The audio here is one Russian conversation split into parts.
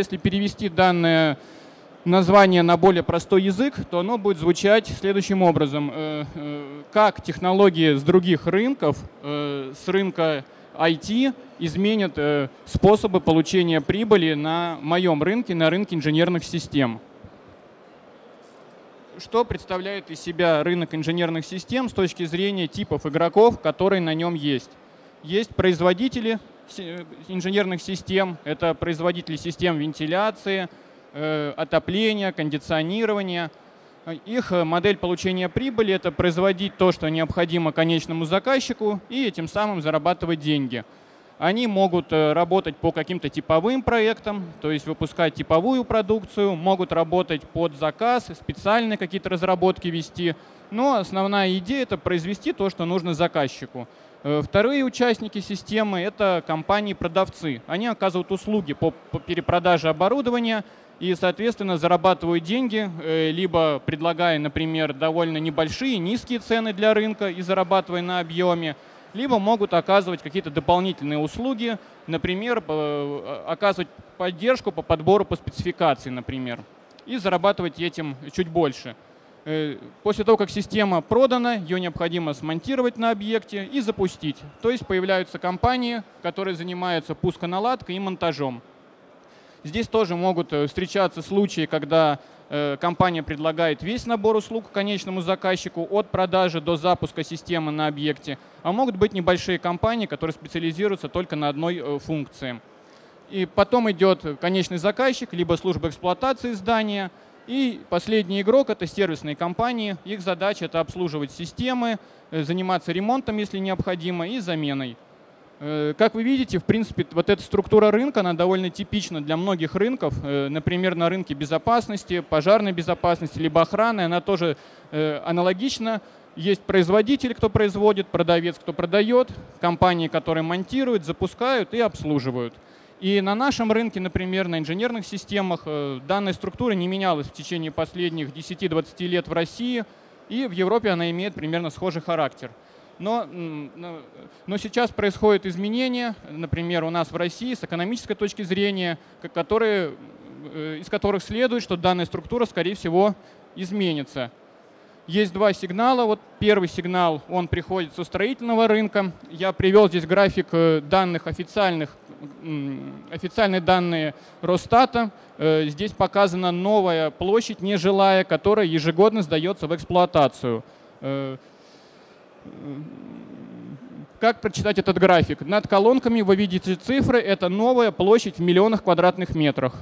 если перевести данное название на более простой язык, то оно будет звучать следующим образом. Как технологии с других рынков, с рынка IT, изменят способы получения прибыли на моем рынке, на рынке инженерных систем. Что представляет из себя рынок инженерных систем с точки зрения типов игроков, которые на нем есть? Есть производители инженерных систем, это производители систем вентиляции, отопления, кондиционирования. Их модель получения прибыли – это производить то, что необходимо конечному заказчику, и тем самым зарабатывать деньги. Они могут работать по каким-то типовым проектам, то есть выпускать типовую продукцию, могут работать под заказ, специальные какие-то разработки вести. Но основная идея – это произвести то, что нужно заказчику. Вторые участники системы – это компании-продавцы. Они оказывают услуги по перепродаже оборудования и, соответственно, зарабатывают деньги, либо предлагая, например, довольно небольшие, низкие цены для рынка и зарабатывая на объеме, либо могут оказывать какие-то дополнительные услуги, например, оказывать поддержку по подбору по спецификации, например, и зарабатывать этим чуть больше. После того, как система продана, ее необходимо смонтировать на объекте и запустить. То есть появляются компании, которые занимаются пусконаладкой и монтажом. Здесь тоже могут встречаться случаи, когда компания предлагает весь набор услуг конечному заказчику от продажи до запуска системы на объекте, а могут быть небольшие компании, которые специализируются только на одной функции. И потом идет конечный заказчик, либо служба эксплуатации здания. И последний игрок – это сервисные компании. Их задача – это обслуживать системы, заниматься ремонтом, если необходимо, и заменой. Как вы видите, в принципе, вот эта структура рынка, она довольно типична для многих рынков. Например, на рынке безопасности, пожарной безопасности, либо охраны, она тоже аналогична. Есть производитель, кто производит, продавец, кто продает, компании, которые монтируют, запускают и обслуживают. И на нашем рынке, например, на инженерных системах, данная структура не менялась в течение последних 10-20 лет в России, и в Европе она имеет примерно схожий характер. Но сейчас происходят изменения, например, у нас в России с экономической точки зрения, из которых следует, что данная структура, скорее всего, изменится. Есть два сигнала. Вот первый сигнал, он приходит со строительного рынка. Я привел здесь график данных официальные данные Росстата. Здесь показана новая площадь нежилая, которая ежегодно сдается в эксплуатацию. Как прочитать этот график? Над колонками вы видите цифры. Это новая площадь в миллионах квадратных метрах.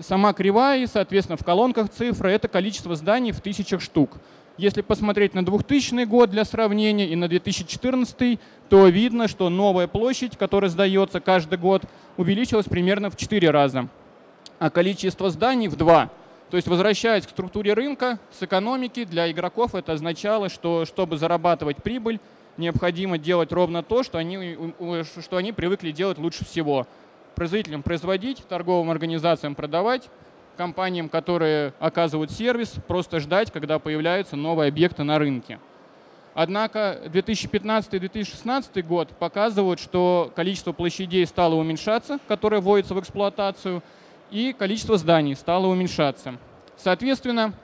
Сама кривая и, соответственно, в колонках цифры — это количество зданий в тысячах штук. Если посмотреть на 2000 год для сравнения и на 2014, то видно, что новая площадь, которая сдается каждый год, увеличилась примерно в 4 раза, а количество зданий в 2. То есть, возвращаясь к структуре рынка, с экономики для игроков это означало, что чтобы зарабатывать прибыль, необходимо делать ровно то, что они привыкли делать лучше всего. Производителям производить, торговым организациям продавать, компаниям, которые оказывают сервис, просто ждать, когда появляются новые объекты на рынке. Однако 2015-2016 год показывают, что количество площадей стало уменьшаться, которые вводятся в эксплуатацию, и количество зданий стало уменьшаться. Соответственно,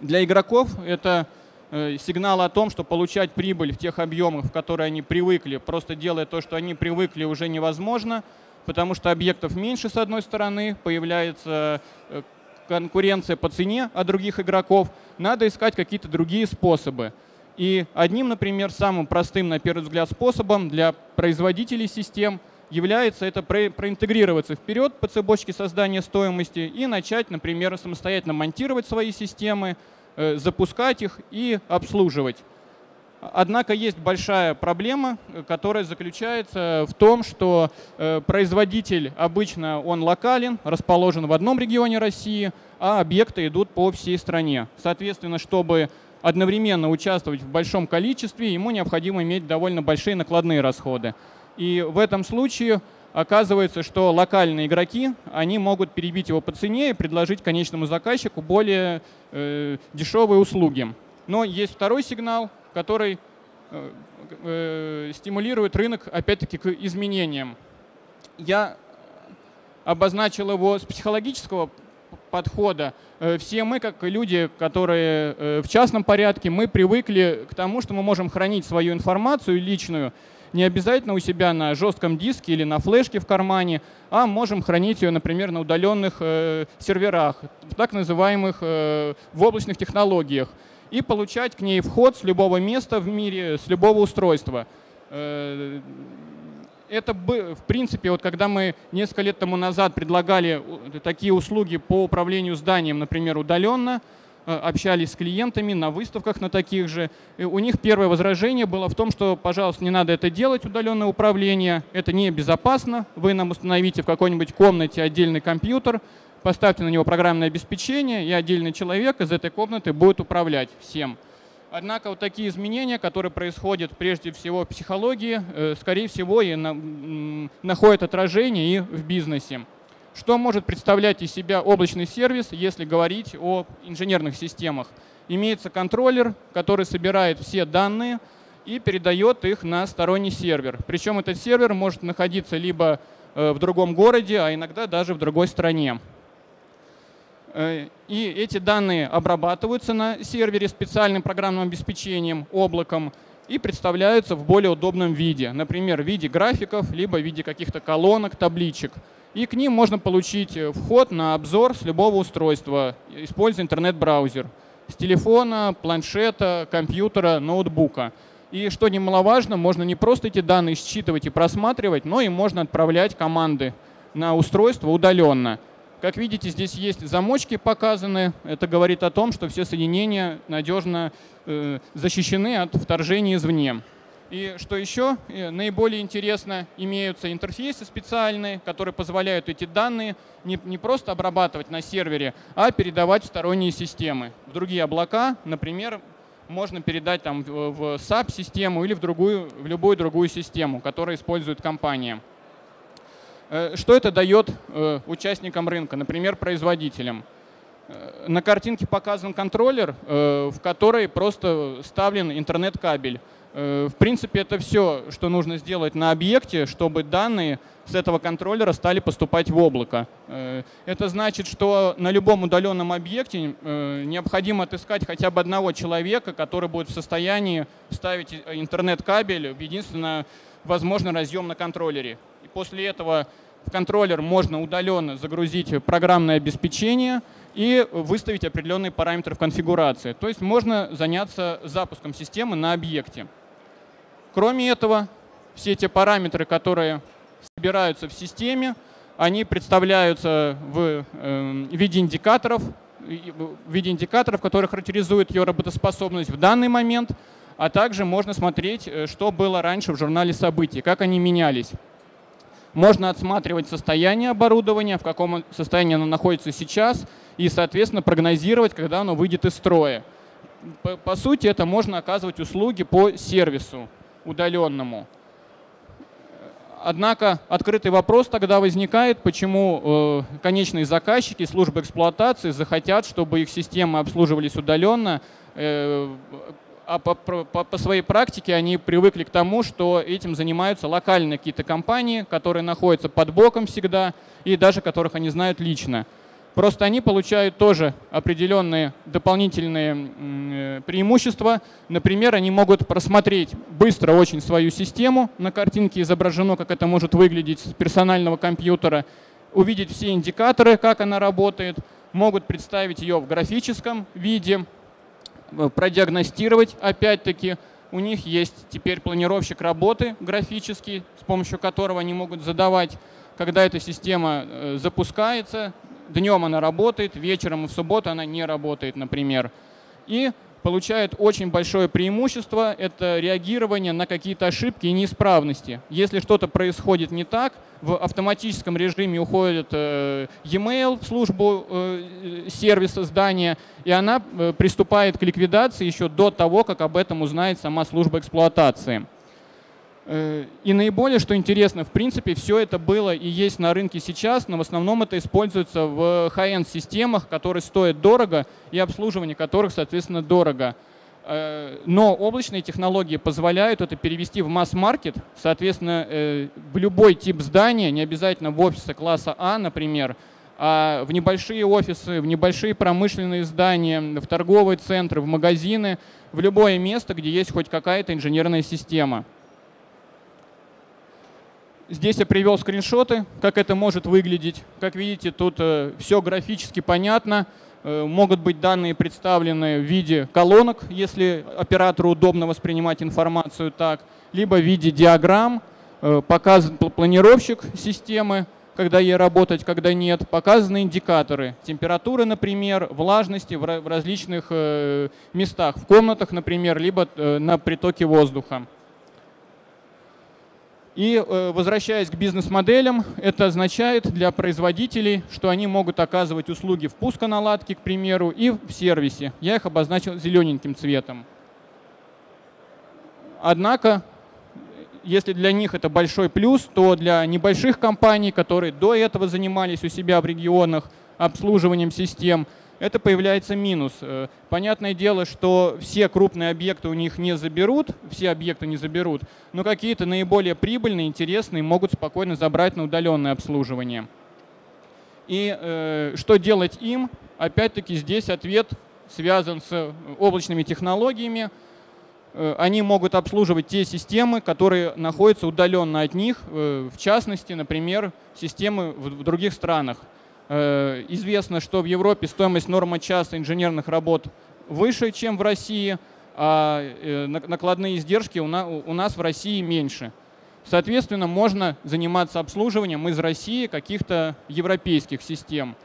для игроков это сигнал о том, что получать прибыль в тех объемах, в которые они привыкли, просто делая то, что они привыкли, уже невозможно, потому что объектов меньше, с одной стороны, появляется конкуренция по цене от других игроков, надо искать какие-то другие способы. И одним, например, самым простым, на первый взгляд, способом для производителей систем является это проинтегрироваться вперед по цепочке создания стоимости и начать, например, самостоятельно монтировать свои системы, запускать их и обслуживать. Однако есть большая проблема, которая заключается в том, что производитель обычно он локален, расположен в одном регионе России, а объекты идут по всей стране. Соответственно, чтобы одновременно участвовать в большом количестве, ему необходимо иметь довольно большие накладные расходы. И в этом случае оказывается, что локальные игроки, они могут перебить его по цене и предложить конечному заказчику более дешевые услуги. Но есть второй сигнал, который стимулирует рынок, опять-таки, к изменениям. Я обозначил его с психологического подхода. Все мы, как люди, которые в частном порядке, мы привыкли к тому, что мы можем хранить свою информацию личную, не обязательно у себя на жестком диске или на флешке в кармане, а можем хранить ее, например, на удаленных серверах, так называемых в облачных технологиях, и получать к ней вход с любого места в мире, с любого устройства. Это, в принципе, вот когда мы несколько лет тому назад предлагали такие услуги по управлению зданием, например, удаленно, общались с клиентами на выставках на таких же, и у них первое возражение было в том, что, пожалуйста, не надо это делать, удаленное управление, это небезопасно, вы нам установите в какой-нибудь комнате отдельный компьютер, поставьте на него программное обеспечение, и отдельный человек из этой комнаты будет управлять всем. Однако вот такие изменения, которые происходят прежде всего в психологии, скорее всего, и находят отражение и в бизнесе. Что может представлять из себя облачный сервис, если говорить о инженерных системах? Имеется контроллер, который собирает все данные и передает их на сторонний сервер. Причем этот сервер может находиться либо в другом городе, а иногда даже в другой стране. И эти данные обрабатываются на сервере специальным программным обеспечением, облаком, и представляются в более удобном виде. Например, в виде графиков, либо в виде каких-то колонок, табличек. И к ним можно получить вход на обзор с любого устройства, используя интернет-браузер. С телефона, планшета, компьютера, ноутбука. И что немаловажно, можно не просто эти данные считывать и просматривать, но и можно отправлять команды на устройство удаленно. Как видите, здесь есть замочки показаны. Это говорит о том, что все соединения надежно защищены от вторжения извне. И что еще наиболее интересно, имеются интерфейсы специальные, которые позволяют эти данные не просто обрабатывать на сервере, а передавать в сторонние системы, в другие облака. Например, можно передать там, в SAP-систему или в любую другую систему, которую использует компания. Что это дает участникам рынка, например, производителям? На картинке показан контроллер, в который просто вставлен интернет-кабель. В принципе, это все, что нужно сделать на объекте, чтобы данные с этого контроллера стали поступать в облако. Это значит, что на любом удаленном объекте необходимо отыскать хотя бы одного человека, который будет в состоянии вставить интернет-кабель в единственно возможный разъем на контроллере. И после этого в контроллер можно удаленно загрузить программное обеспечение и выставить определенные параметры в конфигурации. То есть можно заняться запуском системы на объекте. Кроме этого, все те параметры, которые собираются в системе, они представляются в виде индикаторов, которые характеризуют ее работоспособность в данный момент, а также можно смотреть, что было раньше в журнале событий, как они менялись. Можно отсматривать состояние оборудования, в каком состоянии оно находится сейчас, и, соответственно, прогнозировать, когда оно выйдет из строя. По сути, это можно оказывать услуги по сервису удаленному. Однако открытый вопрос тогда возникает, почему конечные заказчики, службы эксплуатации захотят, чтобы их системы обслуживались удаленно, а по своей практике они привыкли к тому, что этим занимаются локальные какие-то компании, которые находятся под боком всегда и даже которых они знают лично. Просто они получают тоже определенные дополнительные преимущества. Например, они могут просмотреть быстро очень свою систему. На картинке изображено, как это может выглядеть с персонального компьютера. Увидеть все индикаторы, как она работает. Могут представить ее в графическом виде. Продиагностировать, опять-таки, у них есть теперь планировщик работы графический, с помощью которого они могут задавать, когда эта система запускается, днем она работает, вечером и в субботу она не работает, например. И получает очень большое преимущество — это реагирование на какие-то ошибки и неисправности. Если что-то происходит не так, в автоматическом режиме уходит e-mail в службу сервиса здания, и она приступает к ликвидации еще до того, как об этом узнает сама служба эксплуатации. И наиболее, что интересно, в принципе, все это было и есть на рынке сейчас, но в основном это используется в high-end системах, которые стоят дорого и обслуживание которых, соответственно, дорого. Но облачные технологии позволяют это перевести в масс-маркет. Соответственно, в любой тип здания, не обязательно в офисы класса А, например, а в небольшие офисы, в небольшие промышленные здания, в торговые центры, в магазины, в любое место, где есть хоть какая-то инженерная система. Здесь я привел скриншоты, как это может выглядеть. Как видите, тут все графически понятно. Могут быть данные представлены в виде колонок, если оператору удобно воспринимать информацию так, либо в виде диаграмм, показан планировщик системы, когда ей работать, когда нет, показаны индикаторы температуры, например, влажности в различных местах, в комнатах, например, либо на притоке воздуха. И возвращаясь к бизнес-моделям, это означает для производителей, что они могут оказывать услуги в пусконаладке, к примеру, и в сервисе. Я их обозначил зелененьким цветом. Однако, если для них это большой плюс, то для небольших компаний, которые до этого занимались у себя в регионах обслуживанием систем, это появляется минус. Понятное дело, что все крупные объекты у них не заберут, все объекты не заберут, но какие-то наиболее прибыльные, интересные могут спокойно забрать на удаленное обслуживание. И что делать им? Опять-таки здесь ответ связан с облачными технологиями. Они могут обслуживать те системы, которые находятся удаленно от них, в частности, например, системы в других странах. Известно, что в Европе стоимость норма-часа инженерных работ выше, чем в России, а накладные издержки у нас в России меньше. Соответственно, можно заниматься обслуживанием из России каких-то европейских систем.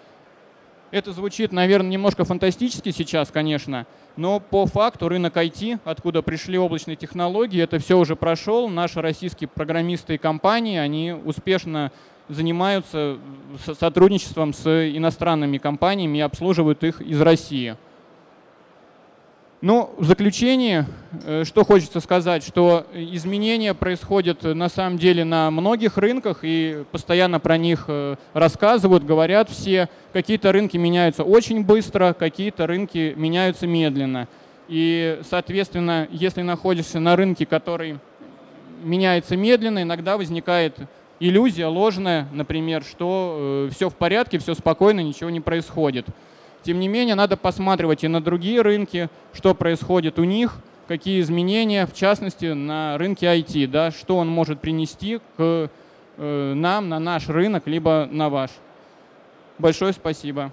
Это звучит, наверное, немножко фантастически сейчас, конечно, но по факту рынок IT, откуда пришли облачные технологии, это все уже прошел. Наши российские программисты и компании, они успешно занимаются сотрудничеством с иностранными компаниями и обслуживают их из России. Но в заключение, что хочется сказать, что изменения происходят на самом деле на многих рынках и постоянно про них рассказывают, говорят все. Какие-то рынки меняются очень быстро, какие-то рынки меняются медленно. И, соответственно, если находишься на рынке, который меняется медленно, иногда возникает иллюзия ложная, например, что все в порядке, все спокойно, ничего не происходит. Тем не менее, надо посматривать и на другие рынки, что происходит у них, какие изменения, в частности, на рынке IT, да, что он может принести к нам, на наш рынок, либо на ваш. Большое спасибо.